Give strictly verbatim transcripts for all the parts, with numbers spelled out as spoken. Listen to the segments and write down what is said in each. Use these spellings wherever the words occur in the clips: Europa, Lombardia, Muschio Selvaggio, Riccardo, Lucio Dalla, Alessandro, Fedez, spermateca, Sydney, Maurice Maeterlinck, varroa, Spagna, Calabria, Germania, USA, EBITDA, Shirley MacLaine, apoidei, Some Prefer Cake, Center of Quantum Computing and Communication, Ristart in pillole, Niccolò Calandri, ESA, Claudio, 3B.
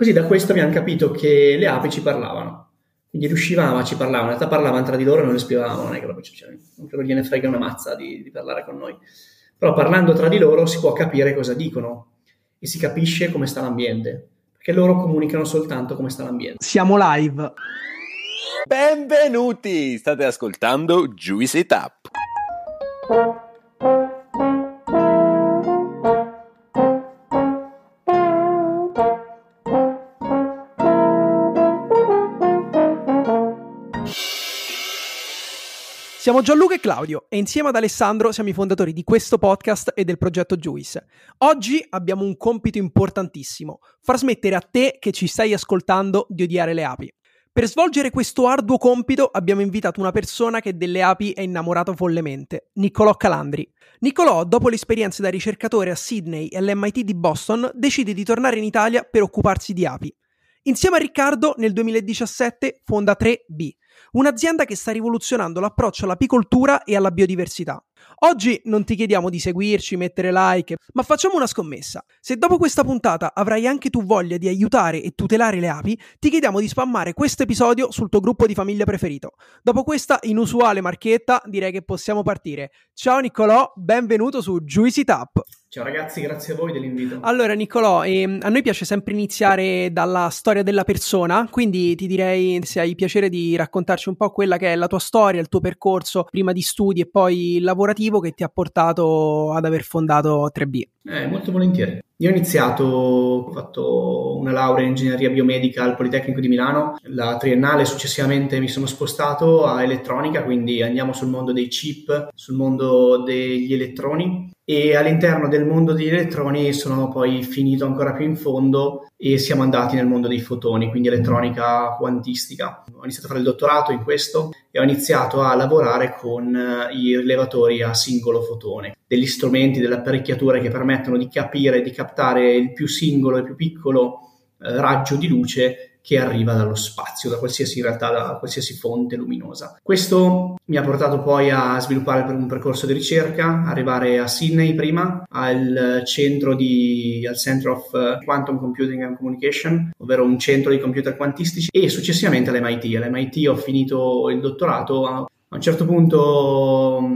Così da questo abbiamo capito che le api ci parlavano. Quindi riuscivamo, ci parlavano, in realtà parlavano tra di loro e non le spiegavamo, non è che proprio, cioè, non credo gliene frega una mazza di, di parlare con noi. Però parlando tra di loro si può capire cosa dicono e si capisce come sta l'ambiente, perché loro comunicano soltanto come sta l'ambiente. Siamo live! Benvenuti! State ascoltando Juicy Tap. Siamo Gianluca e Claudio e insieme ad Alessandro siamo i fondatori di questo podcast e del progetto Juice. Oggi abbiamo un compito importantissimo, far smettere a te che ci stai ascoltando di odiare le api. Per svolgere questo arduo compito abbiamo invitato una persona che delle api è innamorato follemente, Niccolò Calandri. Niccolò, dopo l'esperienza da ricercatore a Sydney e all'M I T di Boston, decide di tornare in Italia per occuparsi di api. Insieme a Riccardo, nel duemiladiciassette fonda tre B, un'azienda che sta rivoluzionando l'approccio all'apicoltura e alla biodiversità. Oggi non ti chiediamo di seguirci, mettere like, ma facciamo una scommessa. Se dopo questa puntata avrai anche tu voglia di aiutare e tutelare le api, ti chiediamo di spammare questo episodio sul tuo gruppo di famiglia preferito. Dopo questa inusuale marchetta, direi che possiamo partire. Ciao Niccolò, benvenuto su Juicy Tap. Ciao ragazzi, grazie a voi dell'invito. Allora Niccolò, ehm, a noi piace sempre iniziare dalla storia della persona, quindi ti direi se hai piacere di raccontarci un po' quella che è la tua storia, il tuo percorso prima di studi e poi lavorativo che ti ha portato ad aver fondato tre B. Eh, molto volentieri. Io ho iniziato, ho fatto una laurea in ingegneria biomedica al Politecnico di Milano, la triennale, successivamente mi sono spostato a elettronica, quindi andiamo sul mondo dei chip, sul mondo degli elettroni. E all'interno del mondo degli elettroni sono poi finito ancora più in fondo e siamo andati nel mondo dei fotoni, quindi elettronica quantistica. Ho iniziato a fare il dottorato in questo e ho iniziato a lavorare con i rilevatori a singolo fotone, degli strumenti, delle apparecchiature che permettono di capire, di captare il più singolo e più piccolo eh, raggio di luce che arriva dallo spazio, da qualsiasi, in realtà, da qualsiasi fonte luminosa. Questo mi ha portato poi a sviluppare un percorso di ricerca, arrivare a Sydney prima, al centro di, al Center of Quantum Computing and Communication, ovvero un centro di computer quantistici, e successivamente all'M I T. All'M I T ho finito il dottorato. A un certo punto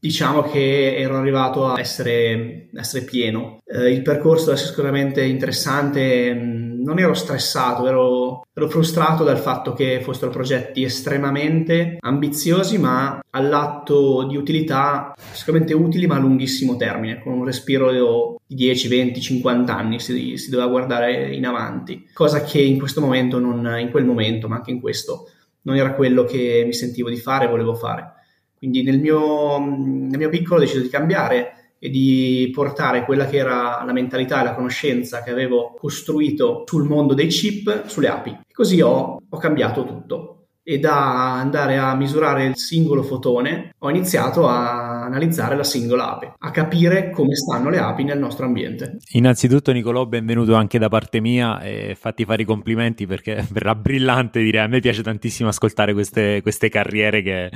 diciamo che ero arrivato a essere, essere pieno. Eh, il percorso è sicuramente interessante. Non ero stressato, ero, ero frustrato dal fatto che fossero progetti estremamente ambiziosi, ma all'atto di utilità sicuramente utili, ma a lunghissimo termine, con un respiro di dieci, venti, cinquanta anni si, si doveva guardare in avanti, cosa che in questo momento, non, in quel momento, ma anche in questo, non era quello che mi sentivo di fare, volevo fare. Quindi nel mio, nel mio piccolo ho deciso di cambiare e di portare quella che era la mentalità e la conoscenza che avevo costruito sul mondo dei chip, sulle api. Così ho, ho cambiato tutto. E da andare a misurare il singolo fotone, ho iniziato a analizzare la singola ape, a capire come stanno le api nel nostro ambiente. Innanzitutto Niccolò, benvenuto anche da parte mia e fatti fare i complimenti perché verrà brillante, direi. A me piace tantissimo ascoltare queste, queste carriere che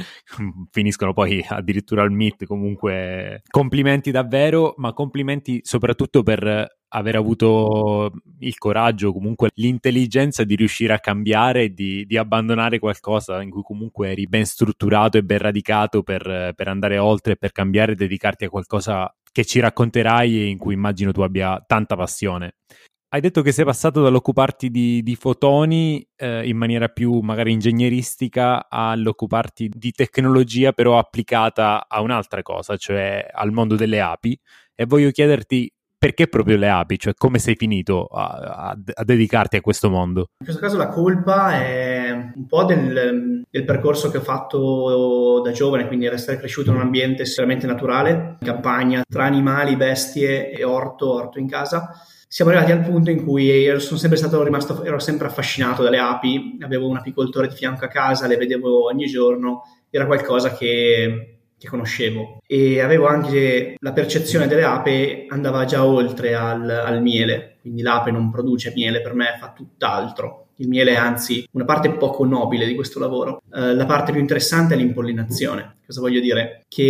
finiscono poi addirittura al M I T. Comunque complimenti davvero, ma complimenti soprattutto per aver avuto il coraggio, comunque l'intelligenza di riuscire a cambiare, di, di abbandonare qualcosa in cui comunque eri ben strutturato e ben radicato per, per andare oltre, per cambiare e dedicarti a qualcosa che ci racconterai e in cui immagino tu abbia tanta passione. Hai detto che sei passato dall'occuparti di, di fotoni eh, in maniera più magari ingegneristica all'occuparti di tecnologia però applicata a un'altra cosa, cioè al mondo delle api, e voglio chiederti perché proprio le api? Cioè, come sei finito a, a, a dedicarti a questo mondo? In questo caso la colpa è un po' del, del percorso che ho fatto da giovane, quindi essere cresciuto in un ambiente sicuramente naturale, in campagna, tra animali, bestie e orto, orto in casa. Siamo arrivati al punto in cui ero, sono sempre stato rimasto, ero sempre affascinato dalle api, avevo un apicoltore di fianco a casa, le vedevo ogni giorno, era qualcosa che... che conoscevo, e avevo anche la percezione delle api andava già oltre al, al miele, quindi l'ape non produce miele, per me fa tutt'altro. Il miele è anzi una parte poco nobile di questo lavoro. Eh, la parte più interessante è l'impollinazione. Cosa voglio dire? Che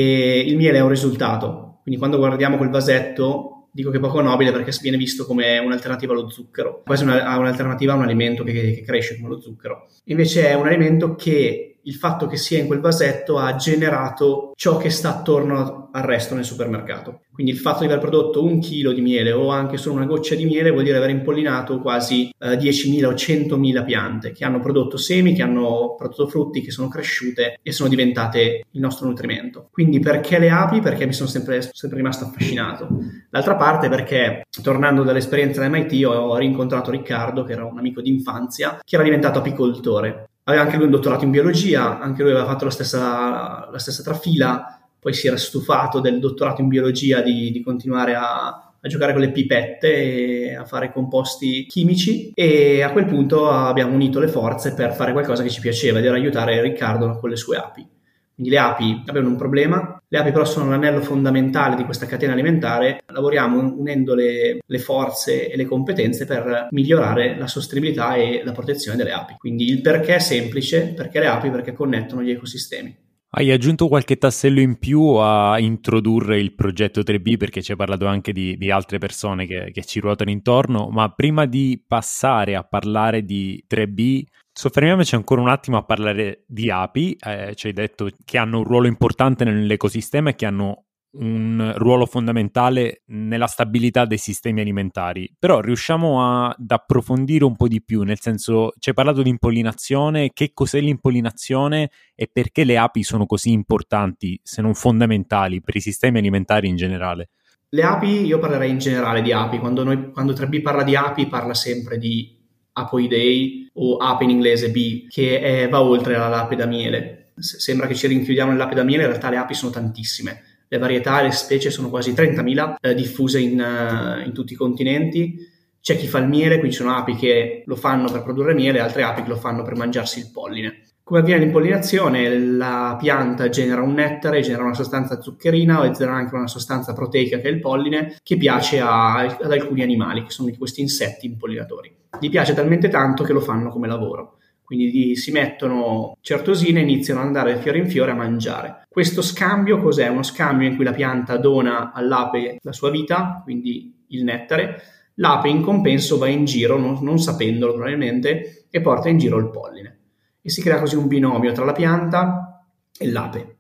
il miele è un risultato, quindi quando guardiamo quel vasetto dico che è poco nobile perché viene visto come un'alternativa allo zucchero. Quasi una, un'alternativa a un alimento che, che cresce come lo zucchero. Invece è un alimento che il fatto che sia in quel vasetto ha generato ciò che sta attorno al resto nel supermercato. Quindi il fatto di aver prodotto un chilo di miele o anche solo una goccia di miele vuol dire aver impollinato quasi eh, diecimila o centomila piante che hanno prodotto semi, che hanno prodotto frutti, che sono cresciute e sono diventate il nostro nutrimento. Quindi perché le api? Perché mi sono sempre, sempre rimasto affascinato. D'altra parte perché, tornando dall'esperienza da M I T, ho rincontrato Riccardo, che era un amico d'infanzia, che era diventato apicoltore. Aveva anche lui un dottorato in biologia, anche lui aveva fatto la stessa, la stessa trafila, poi si era stufato del dottorato in biologia di, di continuare a... a giocare con le pipette e a fare composti chimici, e a quel punto abbiamo unito le forze per fare qualcosa che ci piaceva ed era aiutare Riccardo con le sue api. Quindi le api avevano un problema, le api però sono l'anello fondamentale di questa catena alimentare, lavoriamo unendo le, le forze e le competenze per migliorare la sostenibilità e la protezione delle api. Quindi il perché è semplice, perché le api? Perché connettono gli ecosistemi. Hai aggiunto qualche tassello in più a introdurre il progetto tre B, perché ci hai parlato anche di, di altre persone che, che ci ruotano intorno, ma prima di passare a parlare di tre B, soffermiamoci ancora un attimo a parlare di api. Eh, ci hai detto che hanno un ruolo importante nell'ecosistema e che hanno un ruolo fondamentale nella stabilità dei sistemi alimentari, però riusciamo a, ad approfondire un po' di più, nel senso ci hai parlato di impollinazione, che cos'è l'impollinazione e perché le api sono così importanti, se non fondamentali, per i sistemi alimentari in generale. Le api, io parlerei in generale di api, quando, noi, quando tre B parla di api parla sempre di apoidei o ape in inglese bee, che è, va oltre alla l'ape da miele. Se, sembra che ci rinchiudiamo nell'ape da miele, in realtà le api sono tantissime. Le varietà e le specie sono quasi trentamila eh, diffuse in, uh, in tutti i continenti. C'è chi fa il miele, quindi ci sono api che lo fanno per produrre miele e altre api che lo fanno per mangiarsi il polline. Come avviene l'impollinazione? La pianta genera un nettare, genera una sostanza zuccherina o genera anche una sostanza proteica che è il polline, che piace a, ad alcuni animali, che sono questi insetti impollinatori. Gli piace talmente tanto che lo fanno come lavoro. Quindi si mettono certosine e iniziano ad andare fiore in fiore a mangiare. Questo scambio cos'è? Uno scambio in cui la pianta dona all'ape la sua vita, quindi il nettare, l'ape in compenso va in giro, non, non sapendolo probabilmente, e porta in giro il polline. E si crea così un binomio tra la pianta e l'ape.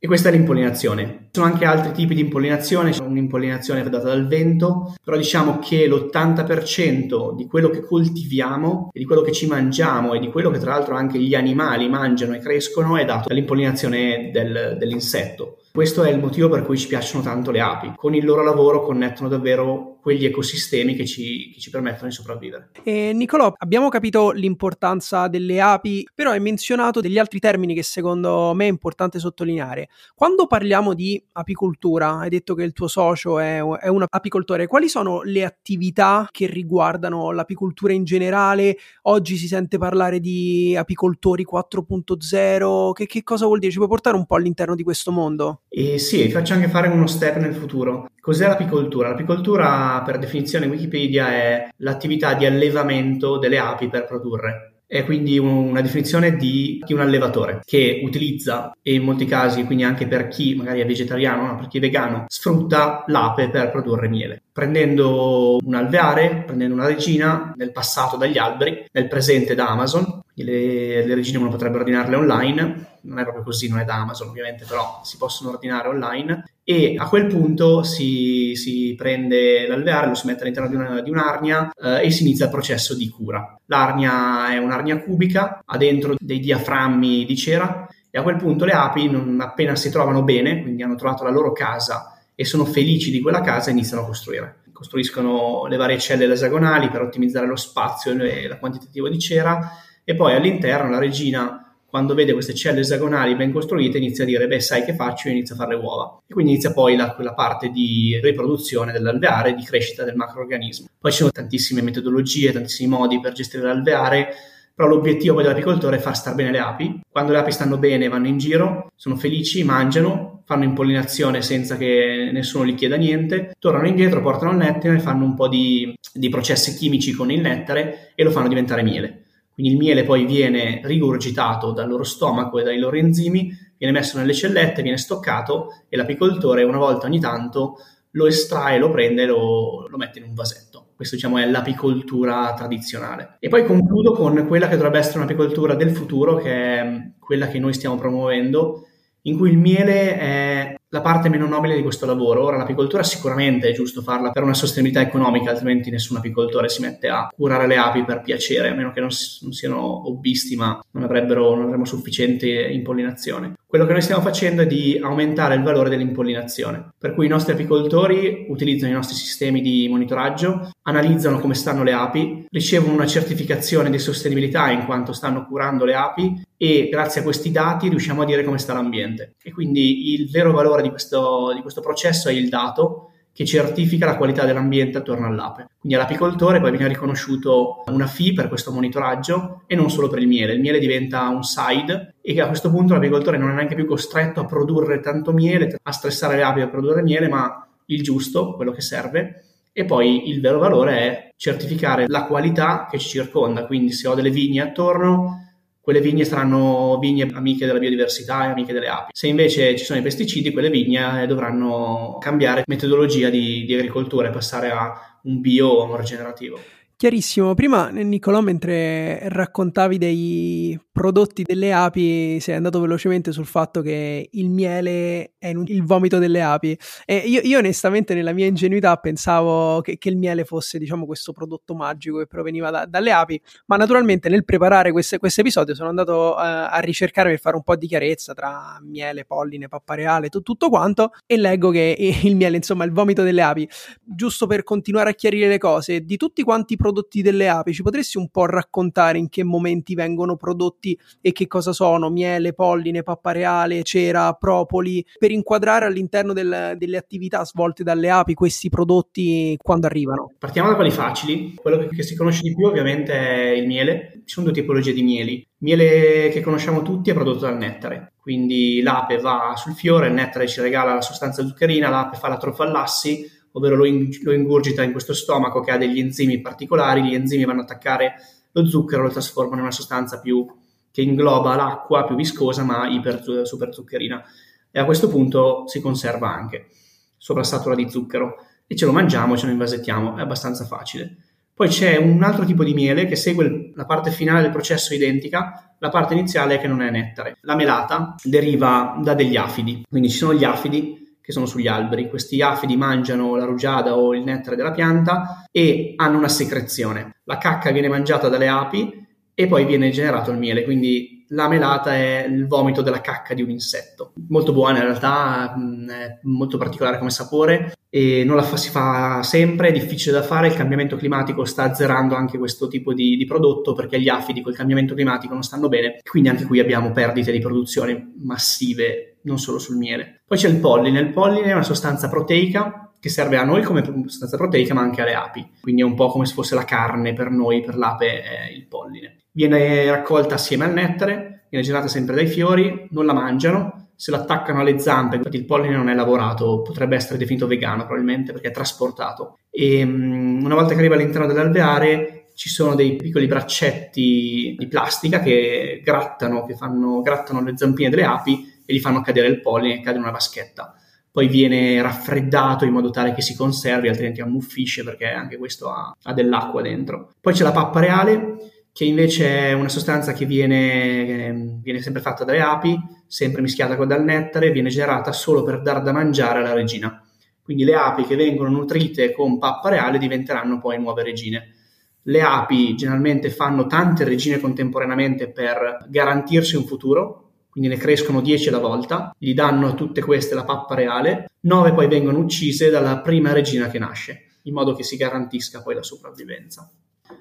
E questa è l'impollinazione. Ci sono anche altri tipi di impollinazione, c'è un'impollinazione data dal vento, però diciamo che l'ottanta per cento di quello che coltiviamo e di quello che ci mangiamo e di quello che tra l'altro anche gli animali mangiano e crescono è dato dall'impollinazione del, dell'insetto. Questo è il motivo per cui ci piacciono tanto le api. Con il loro lavoro connettono davvero quegli ecosistemi che ci, che ci permettono di sopravvivere. Eh, Niccolò, abbiamo capito l'importanza delle api, però hai menzionato degli altri termini che secondo me è importante sottolineare. Quando parliamo di apicoltura, hai detto che il tuo socio è, è un apicoltore. Quali sono le attività che riguardano l'apicoltura in generale? Oggi si sente parlare di apicoltori quattro punto zero. Che, che cosa vuol dire? Ci puoi portare un po' all'interno di questo mondo? E sì, vi faccio anche fare uno step nel futuro. Cos'è l'apicoltura? L'apicoltura, per definizione Wikipedia, è l'attività di allevamento delle api per produrre. È quindi una definizione di, di un allevatore che utilizza, e in molti casi, quindi anche per chi magari è vegetariano, no, per chi è vegano, sfrutta l'ape per produrre miele. Prendendo un alveare, prendendo una regina, nel passato dagli alberi, nel presente da Amazon. Le, le regine uno potrebbe ordinarle online, non è proprio così, non è da Amazon ovviamente, però si possono ordinare online, e a quel punto si, si prende l'alveare, lo si mette all'interno di, una, di un'arnia eh, e si inizia il processo di cura. L'arnia è un'arnia cubica, ha dentro dei diaframmi di cera, e a quel punto le api, non appena si trovano bene, quindi hanno trovato la loro casa e sono felici di quella casa, iniziano a costruire. Costruiscono le varie celle esagonali per ottimizzare lo spazio e la quantitativa di cera. E poi all'interno la regina, quando vede queste celle esagonali ben costruite, inizia a dire, beh, sai che faccio? Io inizio a fare le uova. E quindi inizia poi la, quella parte di riproduzione dell'alveare, di crescita del macroorganismo. Poi ci sono tantissime metodologie, tantissimi modi per gestire l'alveare, però l'obiettivo poi dell'apicoltore è far star bene le api. Quando le api stanno bene, vanno in giro, sono felici, mangiano, fanno impollinazione senza che nessuno gli chieda niente, tornano indietro, portano il nettare, fanno un po' di, di processi chimici con il nettare e lo fanno diventare miele. Quindi il miele poi viene rigurgitato dal loro stomaco e dai loro enzimi, viene messo nelle cellette, viene stoccato, e l'apicoltore una volta ogni tanto lo estrae, lo prende e lo, lo mette in un vasetto. Questo, diciamo, è l'apicoltura tradizionale. E poi concludo con quella che dovrebbe essere un'apicoltura del futuro, che è quella che noi stiamo promuovendo, in cui il miele è la parte meno nobile di questo lavoro. Ora, l'apicoltura sicuramente è giusto farla per una sostenibilità economica, altrimenti nessun apicoltore si mette a curare le api per piacere, a meno che non, non siano hobbisti, ma non avrebbero non avremmo sufficiente impollinazione. Quello che noi stiamo facendo è di aumentare il valore dell'impollinazione, per cui i nostri apicoltori utilizzano i nostri sistemi di monitoraggio, analizzano come stanno le api, ricevono una certificazione di sostenibilità in quanto stanno curando le api, e grazie a questi dati riusciamo a dire come sta l'ambiente. E quindi il vero valore di questo, di questo processo è il dato che certifica la qualità dell'ambiente attorno all'ape. Quindi all'apicoltore poi viene riconosciuto una fee per questo monitoraggio, e non solo per il miele. Il miele diventa un side, e a questo punto l'apicoltore non è neanche più costretto a produrre tanto miele, a stressare le api per produrre miele, ma il giusto, quello che serve. E poi il vero valore è certificare la qualità che ci circonda. Quindi se ho delle vigne attorno, quelle vigne saranno vigne amiche della biodiversità e amiche delle api. Se invece ci sono i pesticidi, quelle vigne dovranno cambiare metodologia di, di agricoltura e passare a un bio o un rigenerativo. Chiarissimo. Prima, Niccolò, mentre raccontavi dei prodotti delle api, sei andato velocemente sul fatto che il miele è il vomito delle api. E io, io onestamente, nella mia ingenuità, pensavo che, che il miele fosse, diciamo, questo prodotto magico che proveniva da, dalle api, ma naturalmente nel preparare questo episodio sono andato eh, a ricercare per fare un po' di chiarezza tra miele, polline, pappa reale, t- tutto quanto, e leggo che il miele, insomma, è il vomito delle api. Giusto per continuare a chiarire le cose, di tutti quanti i prodotti delle api, ci potresti un po' raccontare in che momenti vengono prodotti e che cosa sono? Miele, polline, pappa reale, cera, propoli, per inquadrare all'interno del, delle attività svolte dalle api questi prodotti quando arrivano. Partiamo da quelli facili. Quello che si conosce di più ovviamente è il miele. Ci sono due tipologie di mieli. Miele che conosciamo tutti è prodotto dal nettare, quindi l'ape va sul fiore, il nettare ci regala la sostanza zuccherina, l'ape fa la trofallassi, ovvero lo, in, lo ingurgita in questo stomaco che ha degli enzimi particolari. Gli enzimi vanno a attaccare lo zucchero, lo trasformano in una sostanza più che ingloba l'acqua, più viscosa ma iper, super zuccherina, e a questo punto si conserva anche, sovrastatura di zucchero, e ce lo mangiamo, ce lo invasettiamo, è abbastanza facile. Poi c'è un altro tipo di miele che segue la parte finale del processo identica, la parte iniziale che non è nettare. La melata deriva da degli afidi, quindi ci sono gli afidi che sono sugli alberi. Questi afidi mangiano la rugiada o il nettare della pianta e hanno una secrezione. La cacca viene mangiata dalle api e poi viene generato il miele, quindi la melata è il vomito della cacca di un insetto. Molto buona in realtà, è molto particolare come sapore, e non la fa, si fa sempre, è difficile da fare. Il cambiamento climatico sta azzerando anche questo tipo di, di prodotto, perché gli afidi col cambiamento climatico non stanno bene, quindi anche qui abbiamo perdite di produzione massive, non solo sul miele. Poi c'è il polline. Il polline è una sostanza proteica che serve a noi come sostanza proteica, ma anche alle api, quindi è un po' come se fosse la carne per noi, per l'ape è il polline. Viene raccolta assieme al nettare, viene generata sempre dai fiori, non la mangiano, se l'attaccano alle zampe. Infatti il polline non è lavorato, potrebbe essere definito vegano probabilmente perché è trasportato, e um, una volta che arriva all'interno dell'alveare ci sono dei piccoli braccetti di plastica che grattano, che fanno, grattano le zampine delle api e gli fanno cadere il polline e cade in una vaschetta. Poi viene raffreddato in modo tale che si conservi, altrimenti ammuffisce, perché anche questo ha, ha dell'acqua dentro. Poi c'è la pappa reale, che invece è una sostanza che viene, viene sempre fatta dalle api, sempre mischiata con dal nettare, viene generata solo per dar da mangiare alla regina. Quindi le api che vengono nutrite con pappa reale diventeranno poi nuove regine. Le api generalmente fanno tante regine contemporaneamente per garantirsi un futuro, quindi ne crescono dieci alla volta, gli danno a tutte queste la pappa reale, nove poi vengono uccise dalla prima regina che nasce, in modo che si garantisca poi la sopravvivenza.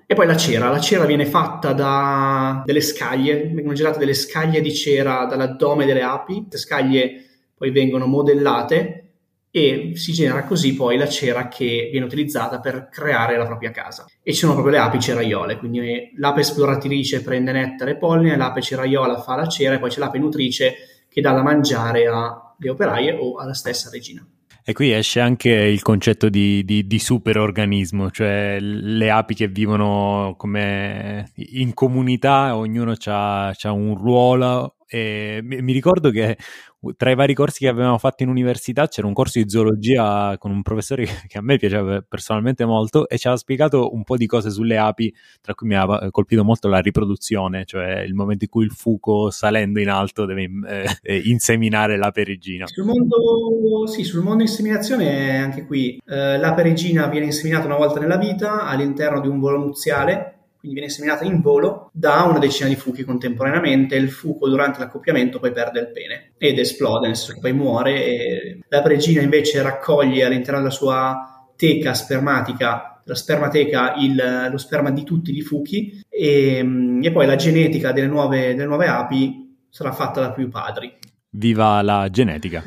E poi la cera. La cera viene fatta da delle scaglie, vengono girate delle scaglie di cera dall'addome delle api, le scaglie poi vengono modellate e si genera così poi la cera che viene utilizzata per creare la propria casa. E ci sono proprio le api ceraiole, quindi l'ape esploratrice prende nettare e polline, l'ape ceraiola fa la cera, e poi c'è l'ape nutrice che dà da mangiare alle operaie o alla stessa regina. E qui esce anche il concetto di, di, di superorganismo, cioè le api che vivono come in comunità, ognuno c'ha, c'ha un ruolo. E mi ricordo che tra i vari corsi che avevamo fatto in università c'era un corso di zoologia con un professore che a me piaceva personalmente molto e ci aveva spiegato un po' di cose sulle api, tra cui mi ha colpito molto la riproduzione, cioè il momento in cui il fuco salendo in alto deve eh, inseminare l'ape regina. Sul mondo, sì, sul mondo inseminazione anche qui eh, l'ape regina viene inseminata una volta nella vita all'interno di un volo nuziale, quindi viene seminata in volo da una decina di fuchi contemporaneamente. Il fuco durante l'accoppiamento poi perde il pene ed esplode, nel senso che poi muore. E la regina invece raccoglie all'interno della sua teca spermatica, la spermateca, il, lo sperma di tutti i fuchi e, e poi la genetica delle nuove, delle nuove api sarà fatta da più padri. Viva la genetica!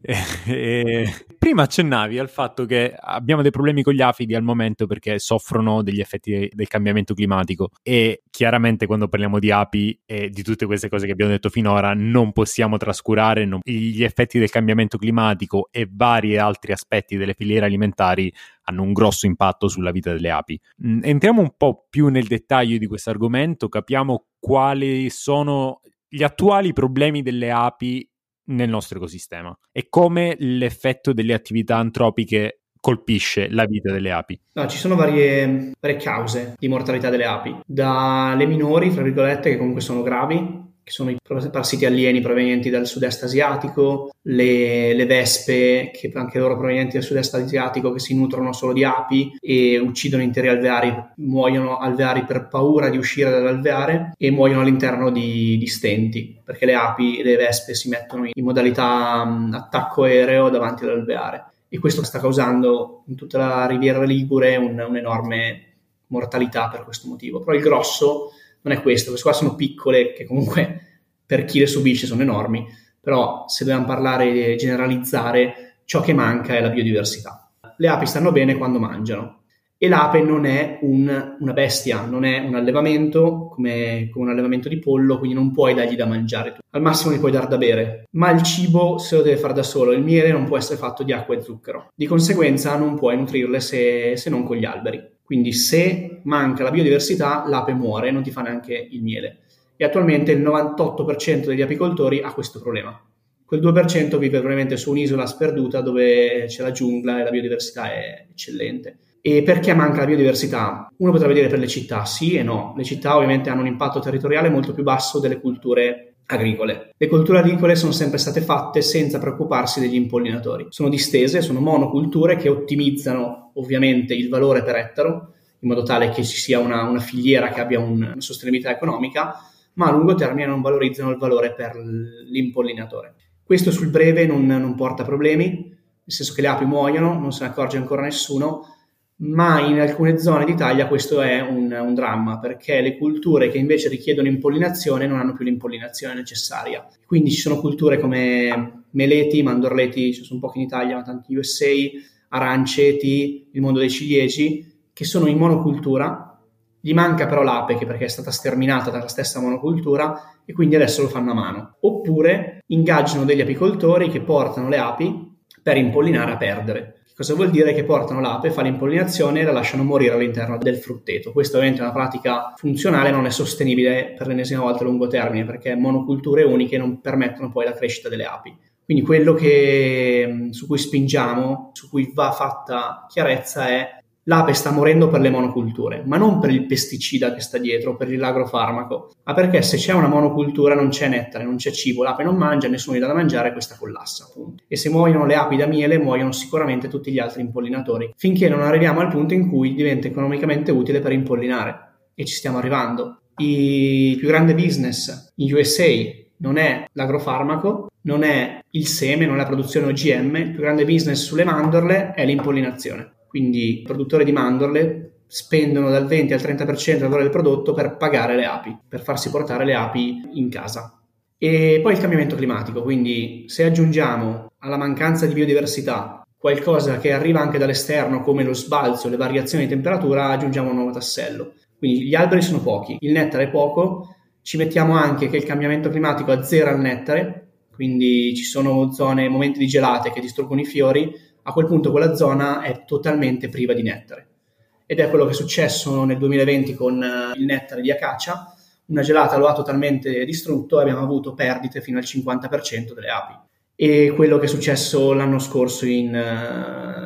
e, e... Prima accennavi al fatto che abbiamo dei problemi con gli afidi al momento perché soffrono degli effetti del cambiamento climatico e chiaramente quando parliamo di api e di tutte queste cose che abbiamo detto finora non possiamo trascurare non... gli effetti del cambiamento climatico e vari altri aspetti delle filiere alimentari hanno un grosso impatto sulla vita delle api. Entriamo un po' più nel dettaglio di questo argomento, capiamo quali sono gli attuali problemi delle api nel nostro ecosistema e come l'effetto delle attività antropiche colpisce la vita delle api. No, ci sono varie, varie cause di mortalità delle api, dalle minori, fra virgolette, che comunque sono gravi, che sono i parassiti alieni provenienti dal sud-est asiatico, le, le vespe, che anche loro provenienti dal sud-est asiatico, che si nutrono solo di api e uccidono interi alveari, muoiono alveari per paura di uscire dall'alveare e muoiono all'interno di, di stenti, perché le api e le vespe si mettono in modalità um, attacco aereo davanti all'alveare e questo sta causando in tutta la riviera Ligure un, un'enorme mortalità per questo motivo. Però il grosso non è questo, queste qua sono piccole che comunque per chi le subisce sono enormi, però se dobbiamo parlare e generalizzare, ciò che manca è la biodiversità. Le api stanno bene quando mangiano e l'ape non è un, una bestia, non è un allevamento come, come un allevamento di pollo, quindi non puoi dargli da mangiare, al massimo gli puoi dar da bere, ma il cibo se lo deve fare da solo, il miele non può essere fatto di acqua e zucchero, di conseguenza non puoi nutrirle se, se non con gli alberi. Quindi se manca la biodiversità, l'ape muore, non ti fa neanche il miele. E attualmente il novantotto per cento degli apicoltori ha questo problema. Quel due per cento vive probabilmente su un'isola sperduta dove c'è la giungla e la biodiversità è eccellente. E perché manca la biodiversità? Uno potrebbe dire per le città, sì e no. Le città ovviamente hanno un impatto territoriale molto più basso delle culture agricole. Le colture agricole sono sempre state fatte senza preoccuparsi degli impollinatori. Sono distese, sono monoculture che ottimizzano ovviamente il valore per ettaro in modo tale che ci sia una, una filiera che abbia un, una sostenibilità economica, ma a lungo termine non valorizzano il valore per l'impollinatore. Questo sul breve non, non porta problemi, nel senso che le api muoiono, non se ne accorge ancora nessuno, ma in alcune zone d'Italia questo è un, un dramma perché le culture che invece richiedono impollinazione non hanno più l'impollinazione necessaria. Quindi ci sono culture come meleti, mandorleti, ci sono pochi in Italia ma tanti in U S A, aranceti, il mondo dei ciliegi, che sono in monocultura, gli manca però l'ape che perché è stata sterminata dalla stessa monocultura e quindi adesso lo fanno a mano. Oppure ingaggiano degli apicoltori che portano le api per impollinare a perdere. Cosa vuol dire? Che portano l'ape, fanno l'impollinazione e la lasciano morire all'interno del frutteto. Questa ovviamente è una pratica funzionale, non è sostenibile per l'ennesima volta a lungo termine, perché monoculture uniche non permettono poi la crescita delle api. Quindi quello che, su cui spingiamo, su cui va fatta chiarezza è: l'ape sta morendo per le monoculture, ma non per il pesticida che sta dietro, per l'agrofarmaco, ma perché se c'è una monocultura non c'è nettare, non c'è cibo, l'ape non mangia, nessuno gli dà da mangiare, questa collassa, appunto. E se muoiono le api da miele, muoiono sicuramente tutti gli altri impollinatori, finché non arriviamo al punto in cui diventa economicamente utile per impollinare. E ci stiamo arrivando. Il più grande business in U S A non è l'agrofarmaco, non è il seme, non è la produzione O G M, il più grande business sulle mandorle è l'impollinazione. Quindi i produttori di mandorle spendono dal venti al trenta per cento del valore del prodotto per pagare le api, per farsi portare le api in casa. E poi il cambiamento climatico, quindi se aggiungiamo alla mancanza di biodiversità qualcosa che arriva anche dall'esterno come lo sbalzo, le variazioni di temperatura, aggiungiamo un nuovo tassello. Quindi gli alberi sono pochi, il nettare è poco, ci mettiamo anche che il cambiamento climatico azzera il nettare, quindi ci sono zone, momenti di gelate che distruggono i fiori. A quel punto quella zona è totalmente priva di nettare. Ed è quello che è successo nel duemilaventi con il nettare di acacia. Una gelata lo ha totalmente distrutto e abbiamo avuto perdite fino al cinquanta per cento delle api. e quello che è successo l'anno scorso in,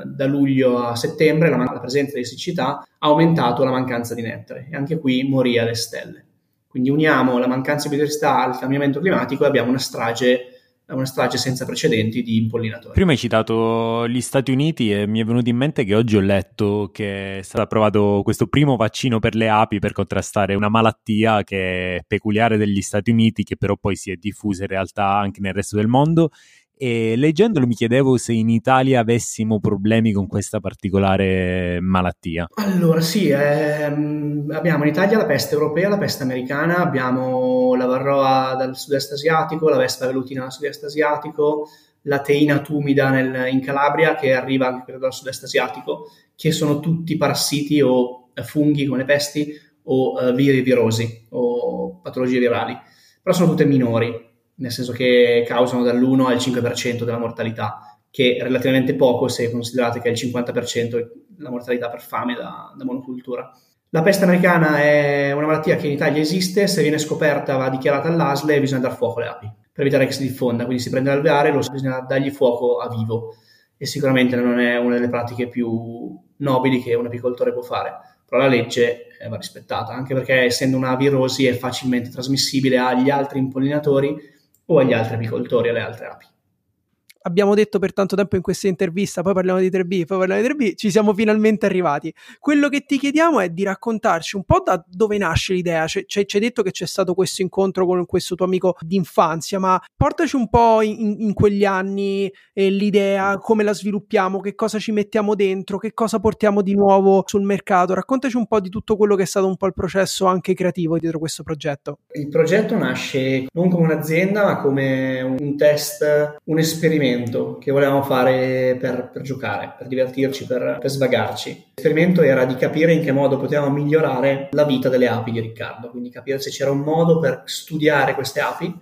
da luglio a settembre, la, man- la presenza di siccità ha aumentato la mancanza di nettare e anche qui morì alle stelle. Quindi uniamo la mancanza di biodiversità al cambiamento climatico e abbiamo una strage una strage senza precedenti di impollinatori. Prima hai citato gli Stati Uniti e mi è venuto in mente che oggi ho letto che è stato approvato questo primo vaccino per le api per contrastare una malattia che è peculiare degli Stati Uniti, che però poi si è diffusa in realtà anche nel resto del mondo, e leggendolo mi chiedevo se in Italia avessimo problemi con questa particolare malattia. Allora sì, ehm, abbiamo in Italia la peste europea, la peste americana, abbiamo la varroa dal sud-est asiatico, la vespa velutina dal sud-est asiatico, la teina tumida nel, in Calabria, che arriva anche dal sud-est asiatico, che sono tutti parassiti o funghi come le pesti o eh, viri virosi o patologie virali, però sono tutte minori, nel senso che causano dall'uno al cinque per cento della mortalità, che è relativamente poco se considerate che è il cinquanta per cento la mortalità per fame da, da monocultura. La peste americana è una malattia che in Italia esiste, se viene scoperta va dichiarata all'A S L e bisogna dar fuoco alle api, per evitare che si diffonda, quindi si prende l'alveare e bisogna dargli fuoco a vivo, e sicuramente non è una delle pratiche più nobili che un apicoltore può fare, però la legge va rispettata, anche perché essendo una virosi è facilmente trasmissibile agli altri impollinatori o agli altri apicoltori, alle altre api. Abbiamo detto per tanto tempo in questa intervista, poi parliamo di tre B, poi parliamo di tre B, ci siamo finalmente arrivati. Quello che ti chiediamo è di raccontarci un po' da dove nasce l'idea, cioè, cioè, c'è detto che c'è stato questo incontro con questo tuo amico d'infanzia, ma portaci un po' in, in quegli anni, eh, l'idea, come la sviluppiamo, che cosa ci mettiamo dentro, che cosa portiamo di nuovo sul mercato, raccontaci un po' di tutto quello che è stato un po' il processo anche creativo dietro questo progetto. Il progetto nasce non come un'azienda, ma come un test, un esperimento che volevamo fare per, per giocare, per divertirci, per, per svagarci. L'esperimento era di capire in che modo potevamo migliorare la vita delle api di Riccardo, quindi capire se c'era un modo per studiare queste api,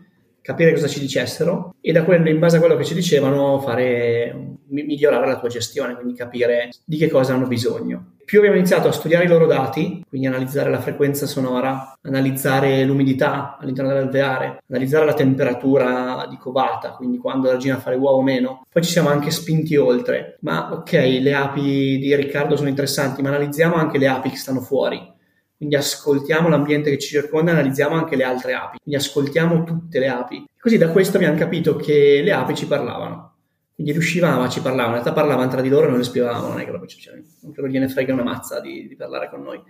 capire cosa ci dicessero e da quello, in base a quello che ci dicevano, fare migliorare la tua gestione, quindi capire di che cosa hanno bisogno. Più abbiamo iniziato a studiare i loro dati, quindi analizzare la frequenza sonora, analizzare l'umidità all'interno dell'alveare, analizzare la temperatura di covata, quindi quando la regina fa le uova o meno, poi ci siamo anche spinti oltre. Ma ok, le api di Riccardo sono interessanti, ma analizziamo anche le api che stanno fuori. Quindi ascoltiamo l'ambiente che ci circonda e analizziamo anche le altre api. Quindi ascoltiamo tutte le api. Così da questo abbiamo capito che le api ci parlavano. Quindi riuscivamo a ci parlavano, in realtà parlavano tra di loro e non le spiegavamo, non è che proprio, cioè, non credo gliene frega una mazza di, di parlare con noi.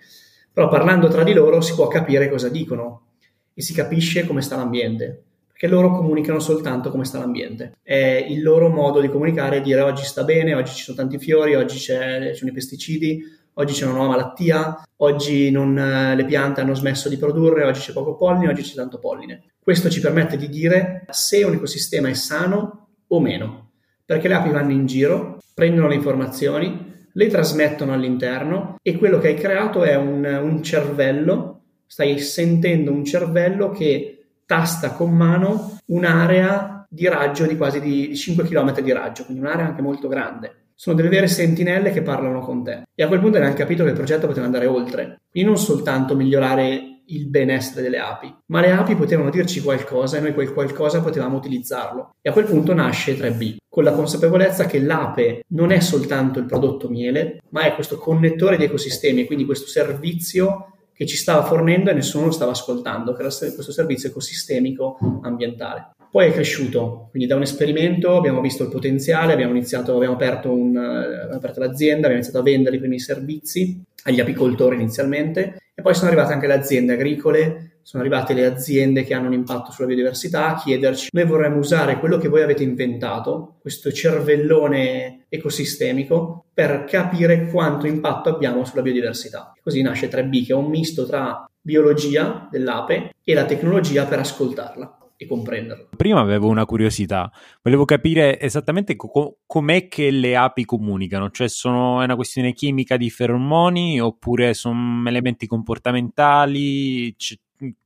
Però parlando tra di loro si può capire cosa dicono e si capisce come sta l'ambiente, perché loro comunicano soltanto come sta l'ambiente. È il loro modo di comunicare, dire oggi sta bene, oggi ci sono tanti fiori, oggi c'è, ci sono i pesticidi, oggi c'è una nuova malattia, oggi non, le piante hanno smesso di produrre, oggi c'è poco polline, oggi c'è tanto polline. Questo ci permette di dire se un ecosistema è sano o meno. Perché le api vanno in giro, prendono le informazioni, le trasmettono all'interno e quello che hai creato è un, un cervello, stai sentendo un cervello che tasta con mano un'area di raggio di quasi di cinque chilometri di raggio, quindi un'area anche molto grande. Sono delle vere sentinelle che parlano con te. E a quel punto abbiamo capito che il progetto poteva andare oltre, quindi non soltanto migliorare il benessere delle api, ma le api potevano dirci qualcosa e noi quel qualcosa potevamo utilizzarlo. E a quel punto nasce tre B, con la consapevolezza che l'ape non è soltanto il prodotto miele, ma è questo connettore di ecosistemi, quindi questo servizio che ci stava fornendo e nessuno lo stava ascoltando, che era questo servizio ecosistemico ambientale. Poi è cresciuto, quindi da un esperimento abbiamo visto il potenziale, abbiamo iniziato, abbiamo aperto, un, abbiamo aperto l'azienda, abbiamo iniziato a vendere i primi servizi agli apicoltori inizialmente e poi sono arrivate anche le aziende agricole, sono arrivate le aziende che hanno un impatto sulla biodiversità a chiederci noi vorremmo usare quello che voi avete inventato, questo cervellone ecosistemico, per capire quanto impatto abbiamo sulla biodiversità. Così nasce tre B, che è un misto tra biologia dell'ape e la tecnologia per ascoltarla e comprenderlo. Prima avevo una curiosità, volevo capire esattamente co- com'è che le api comunicano, cioè sono, è una questione chimica di feromoni oppure sono elementi comportamentali, C-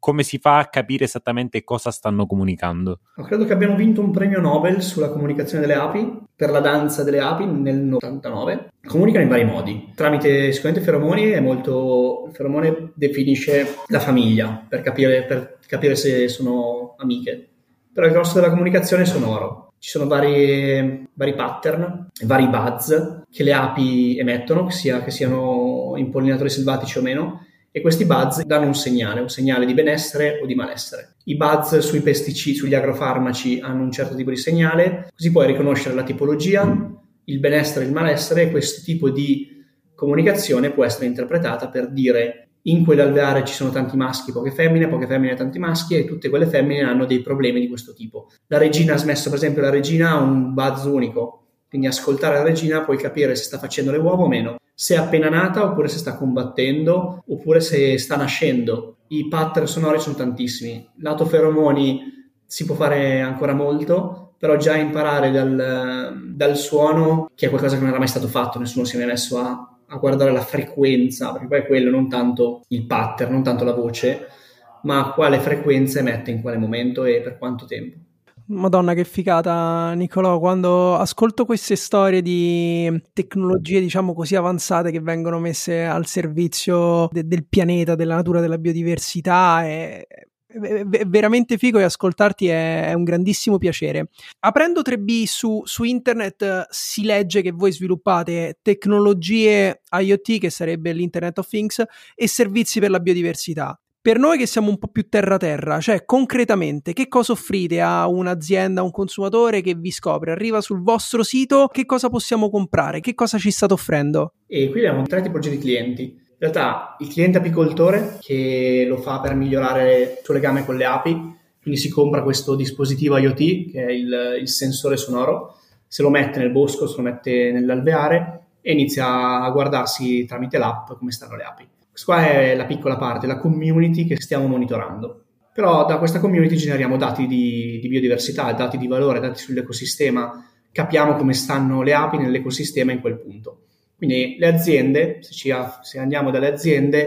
come si fa a capire esattamente cosa stanno comunicando? Credo che abbiamo vinto un premio Nobel sulla comunicazione delle api, per la danza delle api nel ottantanove. Comunicano in vari modi, tramite sicuramente feromoni, è molto, il feromone definisce la famiglia per capire, per capire se sono amiche, però il grosso della comunicazione è sonoro, ci sono vari, vari pattern, vari buzz che le api emettono, che, sia, che siano impollinatori selvatici o meno, e questi buzz danno un segnale, un segnale di benessere o di malessere. I buzz sui pesticidi, sugli agrofarmaci hanno un certo tipo di segnale, così puoi riconoscere la tipologia, il benessere e il malessere, e questo tipo di comunicazione può essere interpretata per dire: in quell'alveare ci sono tanti maschi, poche femmine, poche femmine, tanti maschi, e tutte quelle femmine hanno dei problemi di questo tipo. La regina ha smesso, per esempio, la regina ha un buzz unico, quindi ascoltare la regina puoi capire se sta facendo le uova o meno, se è appena nata oppure se sta combattendo oppure se sta nascendo. I pattern sonori sono tantissimi. Lato feromoni si può fare ancora molto, però già imparare dal, dal suono, che è qualcosa che non era mai stato fatto, nessuno si è mai messo a, a guardare la frequenza, perché poi è quello, non tanto il pattern, non tanto la voce, ma quale frequenza emette in quale momento e per quanto tempo. Madonna, che figata, Niccolò. Quando ascolto queste storie di tecnologie, diciamo così, avanzate, che vengono messe al servizio de- del pianeta, della natura, della biodiversità, è, è, è veramente figo, e ascoltarti è, è un grandissimo piacere. Aprendo tre B su, su internet si legge che voi sviluppate tecnologie IoT, che sarebbe l'Internet of Things, e servizi per la biodiversità. Per noi che siamo un po' più terra-terra, cioè concretamente che cosa offrite a un'azienda, a un consumatore che vi scopre, arriva sul vostro sito, che cosa possiamo comprare, che cosa ci state offrendo? E qui abbiamo tre tipologie di clienti. In realtà il cliente apicoltore, che lo fa per migliorare il suo legame con le api, quindi si compra questo dispositivo IoT, che è il, il sensore sonoro, se lo mette nel bosco, se lo mette nell'alveare e inizia a guardarsi tramite l'app come stanno le api. Questa qua è la piccola parte, la community che stiamo monitorando. Però da questa community generiamo dati di, di biodiversità, dati di valore, dati sull'ecosistema, capiamo come stanno le api nell'ecosistema in quel punto. Quindi le aziende, se, ci, se andiamo dalle aziende,